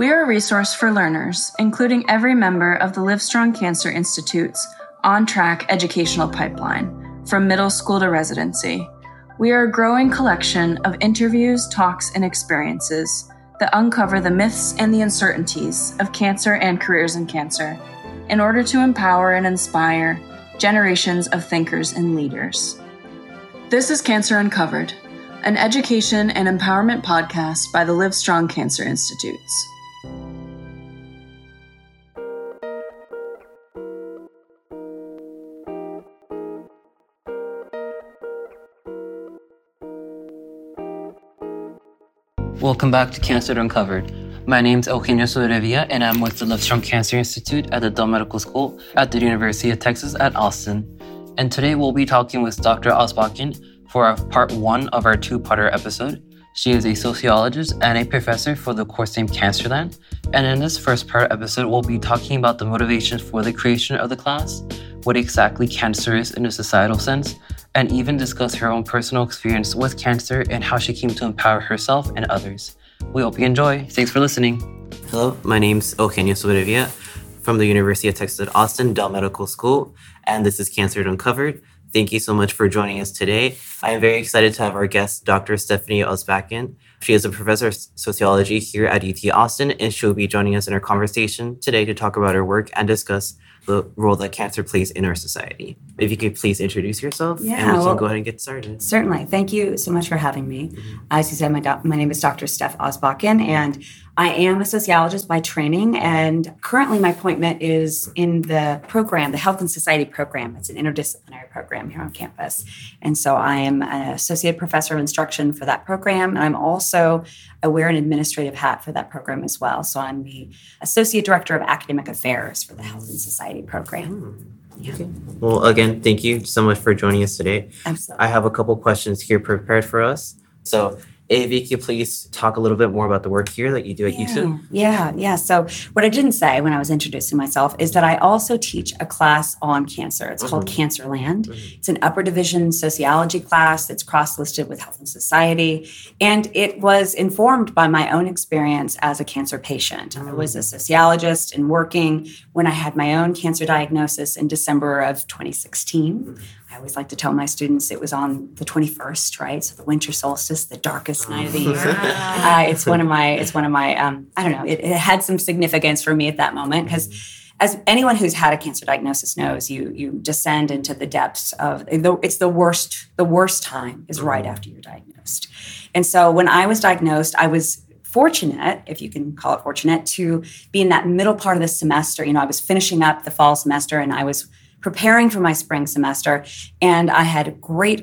We're a resource for learners, including every member of the Livestrong Cancer Institute's on-track educational pipeline, from middle school to residency. We are a growing collection of interviews, talks, and experiences that uncover the myths and the uncertainties of cancer and careers in cancer in order to empower and inspire generations of thinkers and leaders. This is Cancer Uncovered, an education and empowerment podcast by the Livestrong Cancer Institutes. Welcome back to Cancer Uncovered. My name is Eugenio Sorevia, and I'm with the Livestrong Cancer Institute at the Dell Medical School at the University of Texas at Austin. And today we'll be talking with Dr. Osbakken for our part one of our two-parter episode. She is a sociologist and a professor for the course named Cancerland. And in this first part episode, we'll be talking about the motivations for the creation of the class, what exactly cancer is in a societal sense, and even discuss her own personal experience with cancer and how she came to empower herself and others. We hope you enjoy. Thanks for listening. Hello, my name's Eugenio Sorevia from the University of Texas at Austin, Dell Medical School, and this is Cancer Uncovered. Thank you so much for joining us today. I am very excited to have our guest, Dr. Stephanie Osbakken. She is a professor of sociology here at UT Austin, and she'll be joining us in our conversation today to talk about her work and discuss the role that cancer plays in our society. If you could please introduce yourself, and we can go ahead and get started. Certainly. Thank you so much for having me. As you said, my name is Dr. Steph Osbakken, and I am a sociologist by training, and currently my appointment is in the program, the Health and Society program. It's an interdisciplinary program here on campus, and so I am an associate professor of instruction for that program, and I'm also, I wear an administrative hat for that program as well, so I'm the associate director of academic affairs for the Health and Society program. Yeah. Okay. Well, again, thank you so much for joining us today. Absolutely. I have a couple questions here prepared for us, so if you could please talk a little bit more about the work here that you do at UT. Yeah. So what I didn't say when I was introducing myself is that I also teach a class on cancer. It's called Cancerland. It's an upper division sociology class that's cross-listed with Health and Society. And it was informed by my own experience as a cancer patient. I was a sociologist and working when I had my own cancer diagnosis in December of 2016. I always like to tell my students it was on the 21st, right? So the winter solstice, the darkest night of the year. It's one of my. I don't know. It had some significance for me at that moment because, as anyone who's had a cancer diagnosis knows, you descend into the depths of. It's the worst. The worst time is right after you're diagnosed, and so when I was diagnosed, I was fortunate, if you can call it fortunate, to be in that middle part of the semester. You know, I was finishing up the fall semester, and I was preparing for my spring semester. And I had great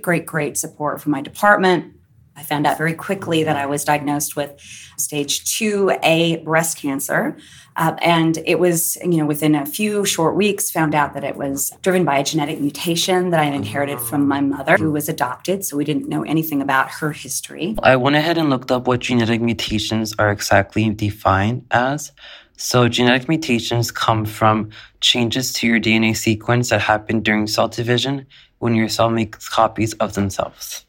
support from my department. I found out very quickly that I was diagnosed with stage 2A breast cancer. And it was, within a few short weeks, found out that it was driven by a genetic mutation that I had inherited from my mother, who was adopted. So we didn't know anything about her history. I went ahead and looked up what genetic mutations are exactly defined as. So genetic mutations come from changes to your DNA sequence that happen during cell division when your cell makes copies of themselves.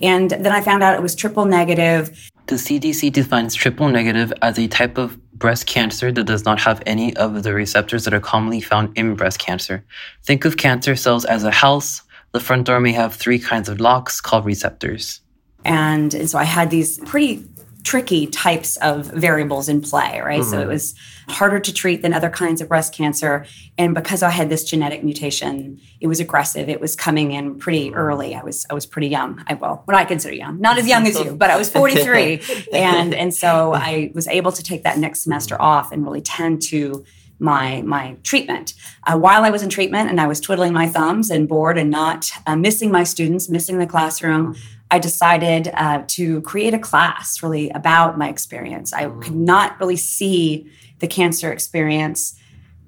And then I found out it was triple negative. The CDC defines triple negative as a type of breast cancer that does not have any of the receptors that are commonly found in breast cancer. Think of cancer cells as a house. The front door may have three kinds of locks called receptors. And so I had these pretty tricky types of variables in play, right? So it was harder to treat than other kinds of breast cancer. And because I had this genetic mutation, it was aggressive. It was coming in pretty early. I was pretty young. What I consider young, not as young as you, but I was 43. And so I was able to take that next semester off and really tend to my treatment. While I was in treatment and I was twiddling my thumbs and bored and not missing my students, missing the classroom, I decided to create a class really about my experience. I could not really see the cancer experience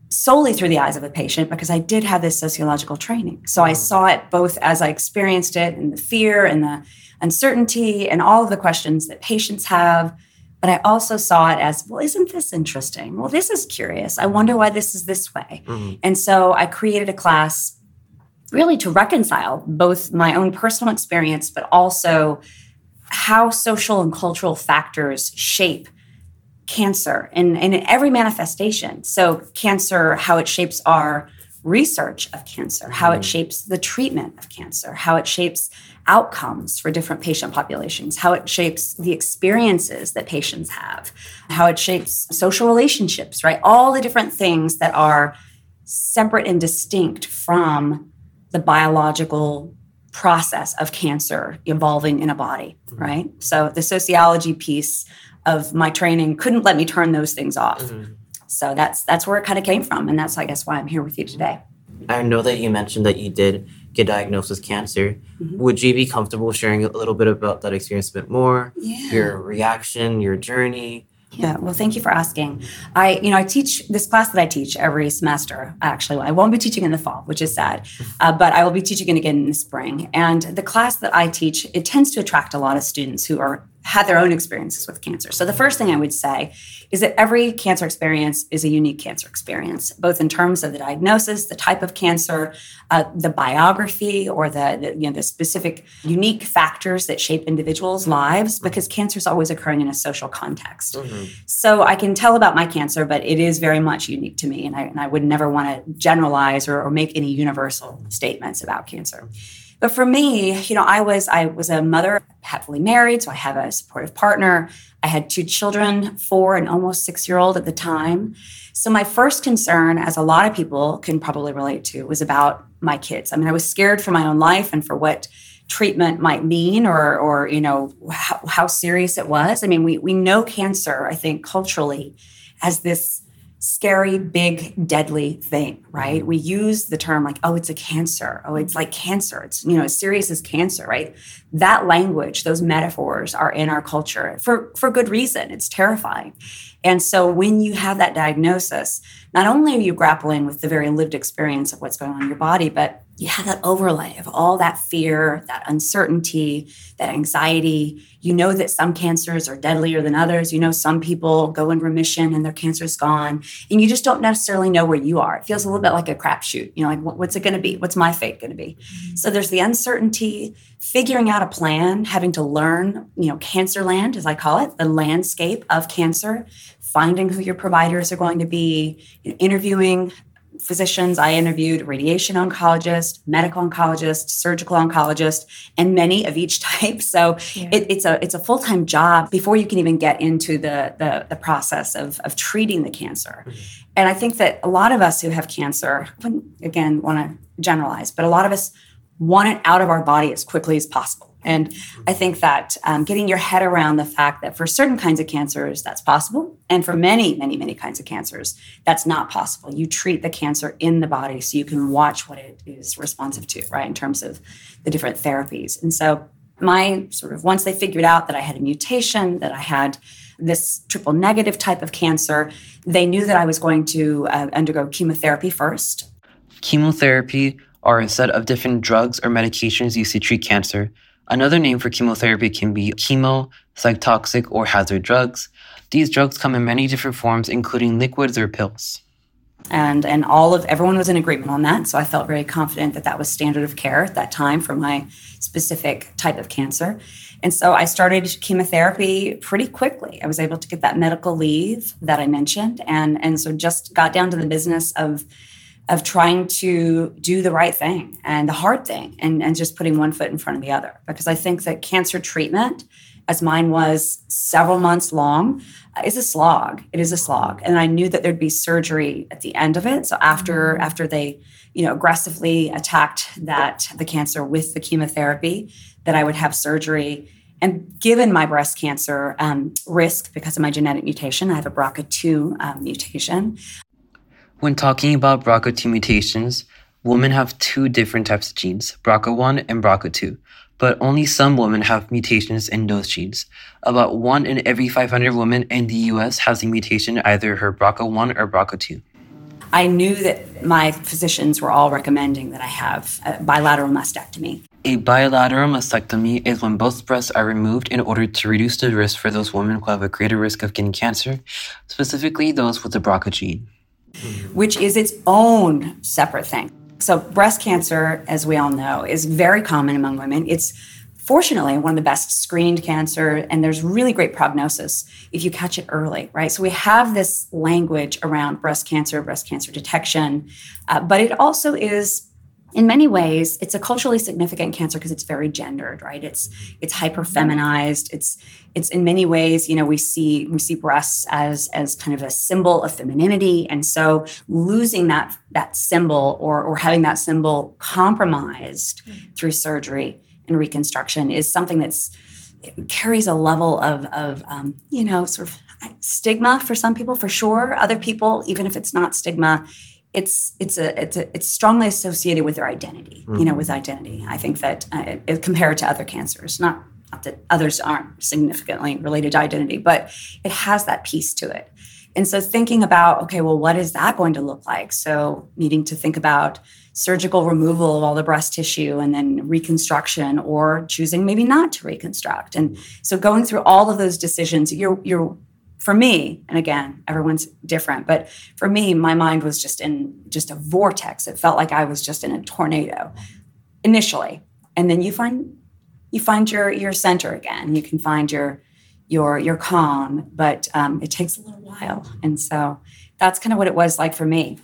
solely through the eyes of a patient because I did have this sociological training. So I saw it both as I experienced it and the fear and the uncertainty and all of the questions that patients have. But I also saw it as, well, isn't this interesting? Well, this is curious. I wonder why this is this way. And so I created a class really to reconcile both my own personal experience, but also how social and cultural factors shape cancer and every manifestation. So cancer, how it shapes our research of cancer, how it shapes the treatment of cancer, how it shapes outcomes for different patient populations, how it shapes the experiences that patients have, how it shapes social relationships, right? All the different things that are separate and distinct from the biological process of cancer evolving in a body, right? So the sociology piece of my training couldn't let me turn those things off. So that's where it kind of came from. And that's, I guess, why I'm here with you today. I know that you mentioned that you did get diagnosed with cancer. Would you be comfortable sharing a little bit about that experience a bit more? Your reaction, your journey? Yeah, well, thank you for asking. I teach this class that I teach every semester, actually. I won't be teaching in the fall, which is sad, but I will be teaching it again in the spring. And the class that I teach, it tends to attract a lot of students who had their own experiences with cancer. So the first thing I would say is that every cancer experience is a unique cancer experience, both in terms of the diagnosis, the type of cancer, the biography, or the specific unique factors that shape individuals' lives, because cancer is always occurring in a social context. So I can tell about my cancer, but it is very much unique to me, and I would never want to generalize or make any universal statements about cancer. But for me, I was a mother, happily married, so I have a supportive partner. I had two children, 4 and almost 6-year-old at the time. So my first concern, as a lot of people can probably relate to, was about my kids. I mean, I was scared for my own life and for what treatment might mean or how serious it was. I mean, we know cancer, I think, culturally as this scary, big, deadly thing, right? We use the term like, oh, it's a cancer. Oh, it's like cancer. It's, as serious as cancer, right? That language, those metaphors are in our culture for good reason. It's terrifying. And so when you have that diagnosis, not only are you grappling with the very lived experience of what's going on in your body, but you have that overlay of all that fear, that uncertainty, that anxiety. You know that some cancers are deadlier than others. You know some people go in remission and their cancer's gone. And you just don't necessarily know where you are. It feels a little bit like a crapshoot. Like, what's it going to be? What's my fate going to be? So there's the uncertainty, figuring out a plan, having to learn, Cancerland, as I call it, the landscape of cancer, finding who your providers are going to be, interviewing physicians. I interviewed radiation oncologist, medical oncologist, surgical oncologist, and many of each type. So it's a full-time job before you can even get into the process of treating the cancer. And I think that a lot of us who have cancer, I wouldn't, again, want to generalize, but a lot of us want it out of our body as quickly as possible. And I think that getting your head around the fact that for certain kinds of cancers, that's possible. And for many, many, many kinds of cancers, that's not possible. You treat the cancer in the body so you can watch what it is responsive to, right, in terms of the different therapies. And so my sort of, once they figured out that I had a mutation, that I had this triple negative type of cancer, they knew that I was going to undergo chemotherapy first. Chemotherapy are a set of different drugs or medications used to treat cancer. Another name for chemotherapy can be chemo, cytotoxic, or hazard drugs. These drugs come in many different forms, including liquids or pills. And everyone was in agreement on that, so I felt very confident that that was standard of care at that time for my specific type of cancer. And so I started chemotherapy pretty quickly. I was able to get that medical leave that I mentioned, and so just got down to the business of trying to do the right thing and the hard thing and just putting one foot in front of the other. Because I think that cancer treatment, as mine was several months long, is a slog. It is a slog. And I knew that there'd be surgery at the end of it. So after they, aggressively attacked the cancer with the chemotherapy, that I would have surgery. And given my breast cancer risk because of my genetic mutation, I have a BRCA2 mutation. When talking about BRCA2 mutations, women have two different types of genes, BRCA1 and BRCA2, but only some women have mutations in those genes. About 1 in every 500 women in the US has a mutation in either her BRCA1 or BRCA2. I knew that my physicians were all recommending that I have a bilateral mastectomy. A bilateral mastectomy is when both breasts are removed in order to reduce the risk for those women who have a greater risk of getting cancer, specifically those with the BRCA gene, which is its own separate thing. So breast cancer, as we all know, is very common among women. It's fortunately, one of the best screened cancer, and there's really great prognosis if you catch it early, right? So we have this language around breast cancer detection, but it also is, in many ways, it's a culturally significant cancer because it's very gendered, right? It's hyper-feminized. It's in many ways, you know, we see breasts as kind of a symbol of femininity. And so losing that symbol or having that symbol compromised through surgery and reconstruction is something it carries a level of you know, sort of stigma for some people, for sure. Other people, even if it's not stigma, it's strongly associated with their identity, mm-hmm. you know, with identity. I think that compared to other cancers, not that others aren't significantly related to identity, but it has that piece to it. And so thinking about, okay, well, what is that going to look like? So needing to think about surgical removal of all the breast tissue and then reconstruction, or choosing maybe not to reconstruct. And so going through all of those decisions, you're for me, and again, everyone's different, but for me, my mind was just in just a vortex. It felt like I was just in a tornado initially. And then you find your center again. You can find your calm, but it takes a little while. And so that's kind of what it was like for me.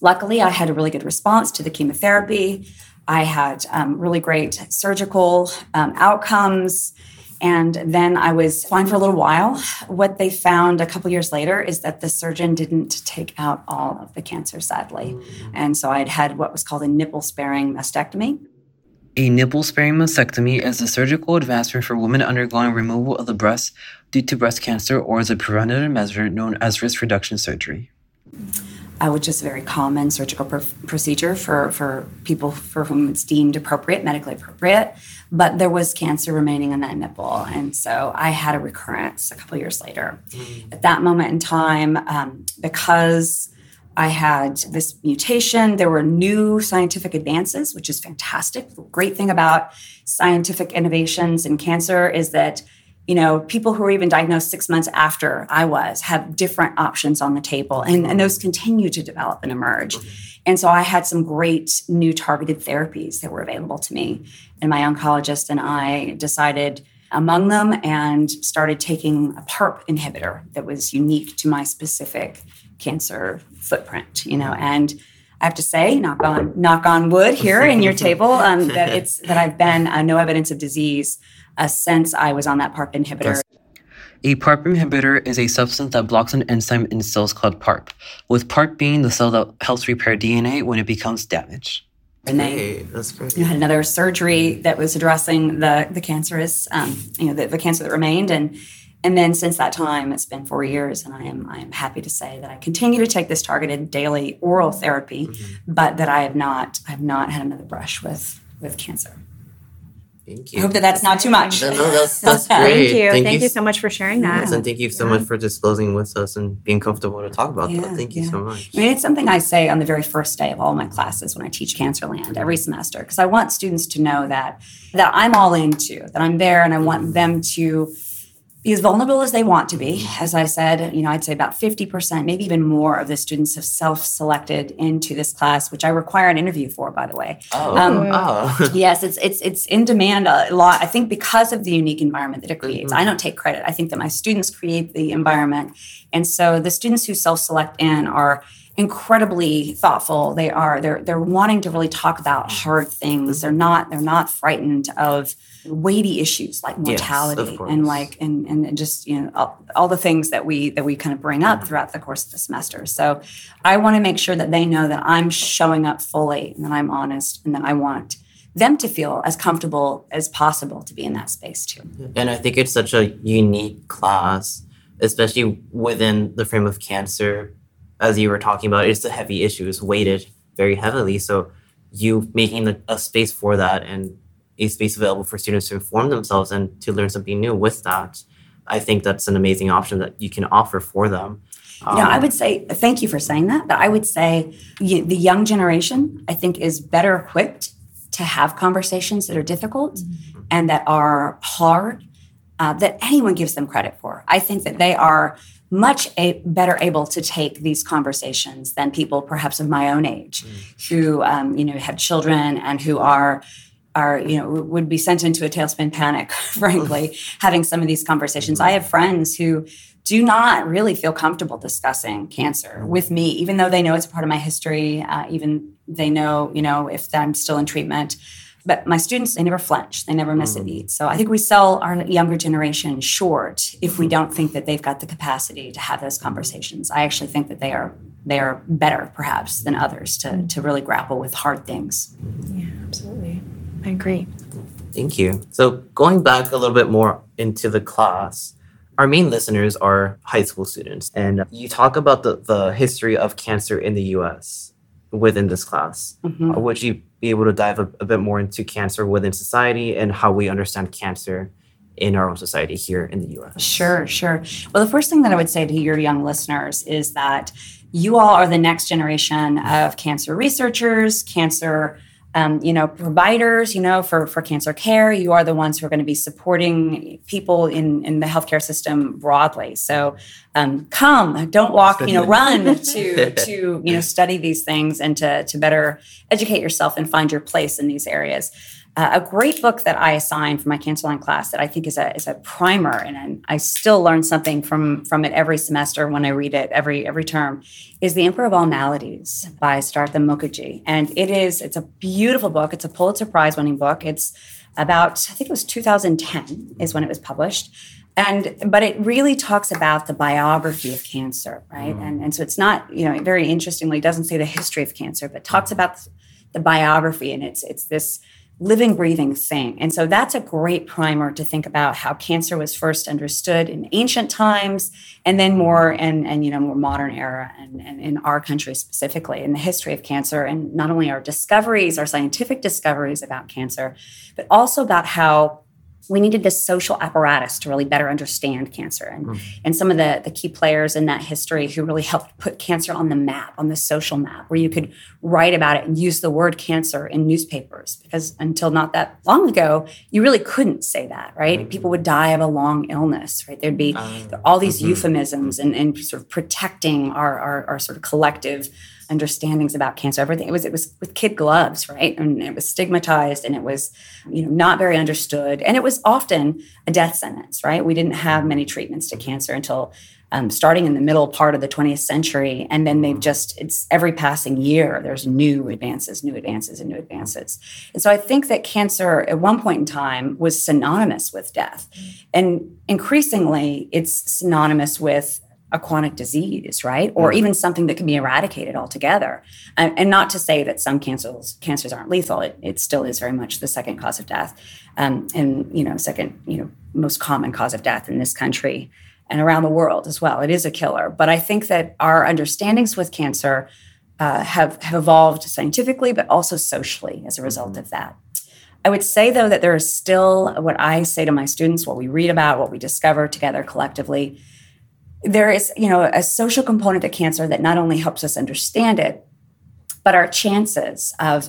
Luckily, I had a really good response to the chemotherapy. I had really great surgical outcomes. And then I was fine for a little while. What they found a couple years later is that the surgeon didn't take out all of the cancer, sadly. And so I'd had what was called a nipple-sparing mastectomy. A nipple-sparing mastectomy is a surgical advancement for women undergoing removal of the breast due to breast cancer, or as a preventative measure known as risk reduction surgery. Which is a very common surgical procedure for people for whom it's deemed appropriate, medically appropriate. But there was cancer remaining in that nipple. And so I had a recurrence a couple years later. Mm-hmm. At that moment in time, because I had this mutation, there were new scientific advances, which is fantastic. The great thing about scientific innovations in cancer is that, you know, people who were even diagnosed 6 months after I was have different options on the table, and those continue to develop and emerge. And so I had some great new targeted therapies that were available to me. And my oncologist and I decided among them and started taking a PARP inhibitor that was unique to my specific cancer footprint, you know, and I have to say, knock on wood here in your table, that I've been no evidence of disease since I was on that PARP inhibitor. A PARP inhibitor is a substance that blocks an enzyme in cells called PARP, with PARP being the cell that helps repair DNA when it becomes damaged. And they had another surgery that was addressing the cancerous, the cancer that remained. And then since that time, it's been 4 years, and I am happy to say that I continue to take this targeted daily oral therapy, mm-hmm. but that I have not had another brush with cancer. Thank you. I hope that's not too much. No, that's great. Thank you. Thank you so much for sharing that. Yes, and thank you so much for disclosing with us and being comfortable to talk about that. Thank you so much. I mean, it's something I say on the very first day of all my classes when I teach Cancerland every semester, because I want students to know that I'm all into, that I'm there, and I want them to be as vulnerable as they want to be. As I said, you know, I'd say about 50%, maybe even more of the students have self-selected into this class, which I require an interview for, by the way. Yes, it's in demand a lot, I think, because of the unique environment that it creates. Mm-hmm. I don't take credit. I think that my students create the environment. And so the students who self-select in are incredibly thoughtful. They're wanting to really talk about hard things. They're not frightened of weighty issues like mortality and just, you know, all the things that we kind of bring up throughout the course of the semester. So I want to make sure that they know that I'm showing up fully and that I'm honest and that I want them to feel as comfortable as possible to be in that space too. And I think it's such a unique class, especially within the frame of cancer. As you were talking about, it's a heavy issue. It's weighted very heavily. So you making a space for that and a space available for students to inform themselves and to learn something new with that, I think that's an amazing option that you can offer for them. I would say, thank you for saying that, but I would say the young generation, I think, is better equipped to have conversations that are difficult mm-hmm. and that are hard, that anyone gives them credit for. I think that they are much better able to take these conversations than people perhaps of my own age who, you know, have children and who are are, you know, would be sent into a tailspin panic, frankly, having some of these conversations. I have friends who do not really feel comfortable discussing cancer with me, even though they know it's a part of my history, even they know, you know, if I'm still in treatment. But my students, they never flinch. They never miss a beat. So I think we sell our younger generation short if we don't think that they've got the capacity to have those conversations. I actually think that they are better, perhaps, than others to really grapple with hard things. Yeah, absolutely. I agree. Thank you. So going back a little bit more into the class, our main listeners are high school students. And you talk about the history of cancer in the U.S. within this class. Mm-hmm. Would you be able to dive a bit more into cancer within society and how we understand cancer in our own society here in the U.S.? Sure. Well, the first thing that I would say to your young listeners is that you all are the next generation of cancer researchers, cancer providers, for cancer care. You are the ones who are going to be supporting people in the healthcare system broadly. So don't walk, run to study these things and to better educate yourself and find your place in these areas. A great book that I assigned for my Cancerland class that I think is a primer, and I still learn something from it every semester when I read it every term, is The Emperor of All Maladies by Siddhartha Mukherjee. And it's a beautiful book. It's a Pulitzer Prize winning book. It's about, I think it was 2010 is when it was published. But it really talks about the biography of cancer, right? Mm. And so it's not, it very interestingly doesn't say the history of cancer, but talks about the biography, and it's this living, breathing thing. And so that's a great primer to think about how cancer was first understood in ancient times and then more more modern era and in our country specifically, in the history of cancer, and not only our discoveries, our scientific discoveries about cancer, but also about how we needed this social apparatus to really better understand cancer and some of the key players in that history who really helped put cancer on the map, on the social map, where you could write about it and use the word cancer in newspapers. Because until not that long ago, you really couldn't say that, right? Mm-hmm. People would die of a long illness, right? There'd be all these euphemisms and sort of protecting our sort of collective understandings about cancer, everything. It was with kid gloves, right? And it was stigmatized, and it was, not very understood. And it was often a death sentence, right? We didn't have many treatments to cancer until starting in the middle part of the 20th century. And then it's every passing year, there's new advances. And so I think that cancer at one point in time was synonymous with death. And increasingly it's synonymous with a chronic disease, right? Or even something that can be eradicated altogether. And not to say that some cancers aren't lethal. It still is very much the second cause of death, and most common cause of death in this country and around the world as well. It is a killer. But I think that our understandings with cancer have evolved scientifically, but also socially as a result of that. I would say, though, that there is still what I say to my students, what we read about, what we discover together collectively. There is, a social component to cancer that not only helps us understand it, but our chances of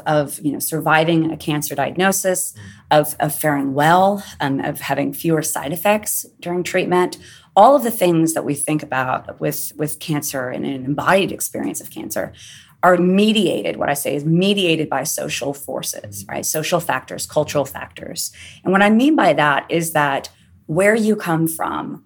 surviving a cancer diagnosis, of faring well, of having fewer side effects during treatment, all of the things that we think about with cancer and an embodied experience of cancer are mediated, what I say is mediated by social forces, right? Social factors, cultural factors. And what I mean by that is that where you come from,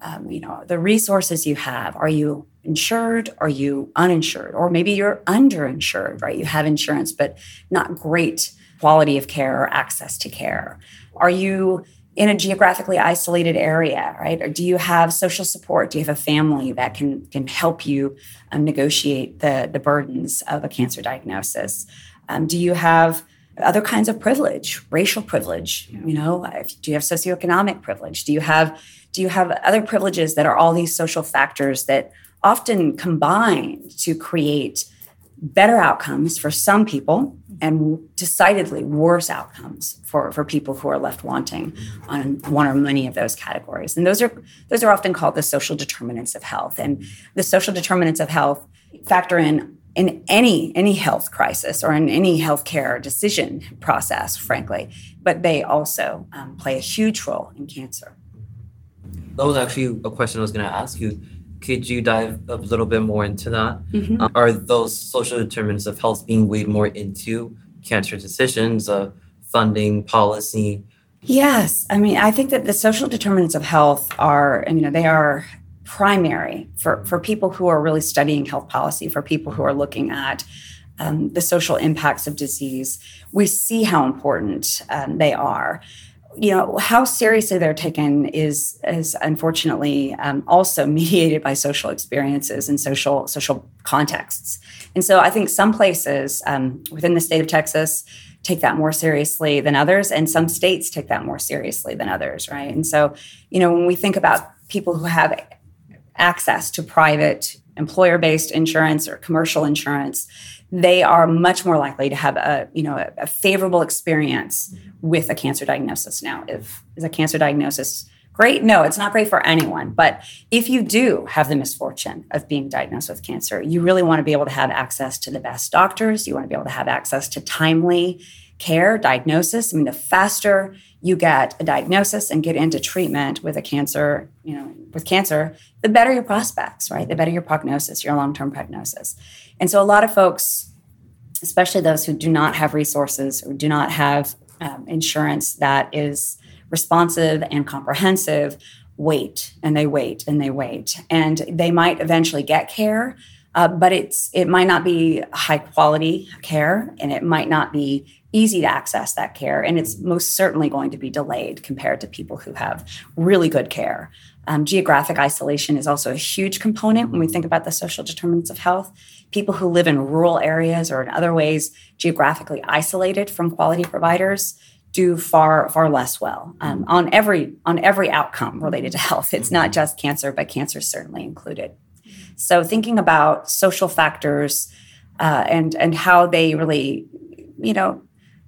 the resources you have. Are you insured? Are you uninsured? Or maybe you're underinsured, right? You have insurance, but not great quality of care or access to care. Are you in a geographically isolated area, right? Or do you have social support? Do you have a family that can help you negotiate the burdens of a cancer diagnosis? Do you have other kinds of privilege, racial privilege, do you have socioeconomic privilege? Do you have other privileges that are all these social factors that often combine to create better outcomes for some people and decidedly worse outcomes for people who are left wanting on one or many of those categories? And those are often called the social determinants of health. And the social determinants of health factor in any health crisis or in any healthcare decision process, frankly, but they also play a huge role in cancer. That was actually a question I was going to ask you. Could you dive a little bit more into that? Mm-hmm. Are those social determinants of health being weighed more into cancer decisions funding, policy? Yes. I mean, I think that the social determinants of health are, you know, they are primary for people who are really studying health policy, for people who are looking at the social impacts of disease. We see how important they are. You know, how seriously they're taken is unfortunately also mediated by social experiences and social contexts. And so I think some places within the state of Texas take that more seriously than others, and some states take that more seriously than others, right? And so, you know, when we think about people who have access to private employer-based insurance or commercial insurance, they are much more likely to have a favorable experience with a cancer diagnosis. Now, is a cancer diagnosis great? No, it's not great for anyone. But if you do have the misfortune of being diagnosed with cancer, you really want to be able to have access to the best doctors. You want to be able to have access to timely care, diagnosis. I mean, the faster you get a diagnosis and get into treatment with a cancer, you know, with cancer, the better your prospects, right? The better your prognosis, your long-term prognosis. And so a lot of folks, especially those who do not have resources, who do not have insurance that is responsive and comprehensive, wait, and they wait, and they wait. And they might eventually get care, but it might not be high-quality care, and it might not be easy to access that care, and it's most certainly going to be delayed compared to people who have really good care. Geographic isolation is also a huge component when we think about the social determinants of health. People who live in rural areas or in other ways geographically isolated from quality providers do far, far less well on every outcome related to health. It's not just cancer, but cancer is certainly included. So thinking about social factors and how they really, you know,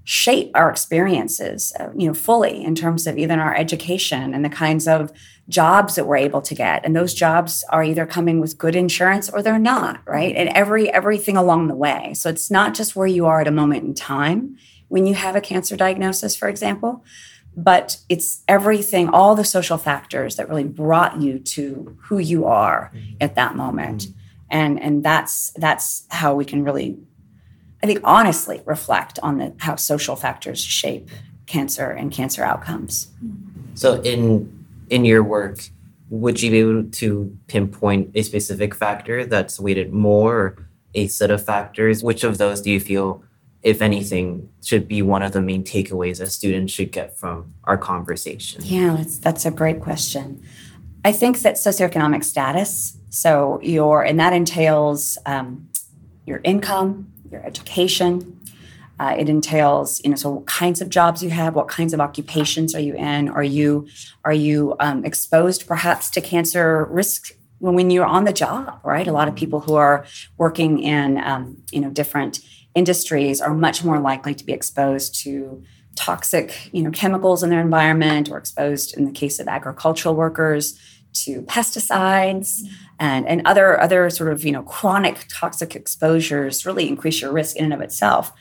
shape our experiences, you know, fully in terms of even our education and the kinds of jobs that we're able to get. And those jobs are either coming with good insurance or they're not, right? And everything along the way. So it's not just where you are at a moment in time when you have a cancer diagnosis, for example, but it's everything, all the social factors that really brought you to who you are at that moment. And that's how we can really, I think, honestly reflect on how social factors shape cancer and cancer outcomes. So in your work, would you be able to pinpoint a specific factor that's weighted more, or a set of factors? Which of those do you feel, if anything, should be one of the main takeaways that students should get from our conversation? Yeah, that's a great question. I think that socioeconomic status, and that entails your income, your education. It entails, you know, so what kinds of jobs you have, what kinds of occupations are you in? Are you exposed perhaps to cancer risk when you're on the job, right? A lot of people who are working in, you know, different industries are much more likely to be exposed to toxic, you know, chemicals in their environment, or exposed, in the case of agricultural workers, to pesticides and other sort of, you know, chronic toxic exposures really increase your risk in and of itself.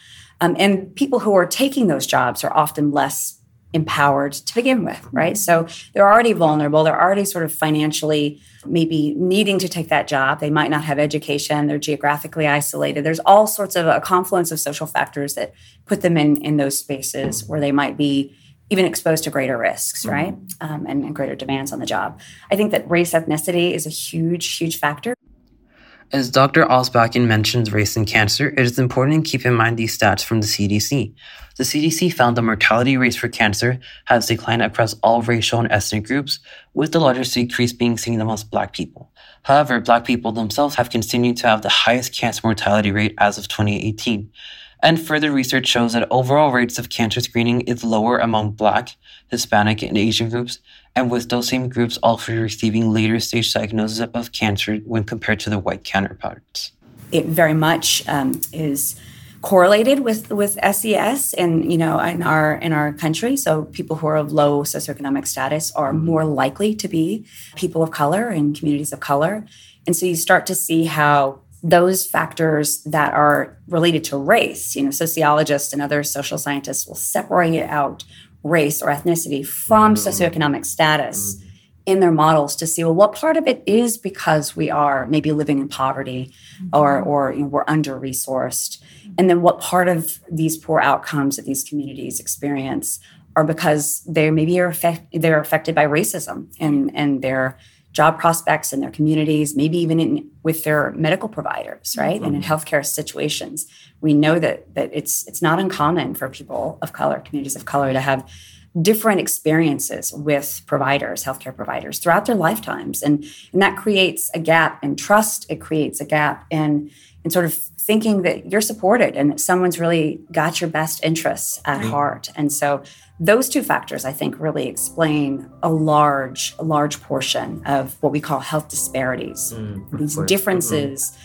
And people who are taking those jobs are often less empowered to begin with, right? So they're already vulnerable. They're already sort of financially maybe needing to take that job. They might not have education. They're geographically isolated. There's all sorts of a confluence of social factors that put them in those spaces where they might be even exposed to greater risks, right? And greater demands on the job. I think that race, ethnicity is a huge, huge factor. As Dr. Osbakken mentions race and cancer, it is important to keep in mind these stats from the CDC. The CDC found the mortality rates for cancer has declined across all racial and ethnic groups, with the largest decrease being seen amongst Black people. However, Black people themselves have continued to have the highest cancer mortality rate as of 2018. And further research shows that overall rates of cancer screening is lower among Black, Hispanic, and Asian groups, and with those same groups also receiving later stage diagnosis of cancer when compared to the white counterparts. It very much is correlated with SES and, you know, in our country. So people who are of low socioeconomic status are more likely to be people of color and communities of color. And so you start to see how those factors that are related to race, you know, sociologists and other social scientists will separate out race or ethnicity from socioeconomic status in their models to see, well, what part of it is because we are maybe living in poverty or you know, we're under-resourced? And then what part of these poor outcomes that these communities experience are because they maybe they're affected by racism and their job prospects in their communities, maybe even with their medical providers, right? Mm-hmm. And in healthcare situations, we know that it's not uncommon for people of color, communities of color, to have different experiences with providers, healthcare providers throughout their lifetimes. And that creates a gap in trust. It creates a gap in sort of thinking that you're supported and that someone's really got your best interests at heart. And so those two factors, I think, really explain a large portion of what we call health disparities. These differences,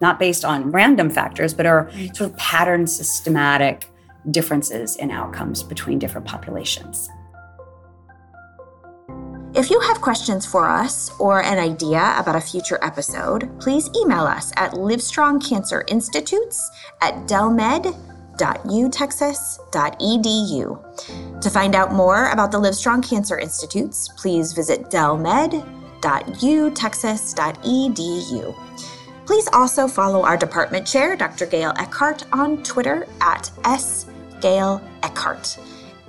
not based on random factors, but are sort of pattern systematic differences in outcomes between different populations. If you have questions for us or an idea about a future episode, please email us at livestrongcancerinstitutes@dellmed.utexas.edu. To find out more about the Livestrong Cancer Institutes, please visit dellmed.utexas.edu. Please also follow our department chair, Dr. Gail Eckhart, on Twitter at @sgaileckhart.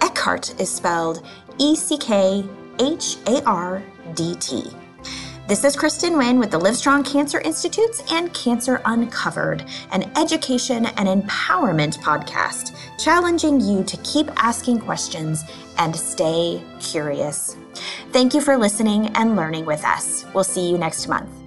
Eckhart is spelled ECKHARDT. This is Kristen Nguyen with the Livestrong Cancer Institutes and Cancer Uncovered, an education and empowerment podcast challenging you to keep asking questions and stay curious. Thank you for listening and learning with us. We'll see you next month.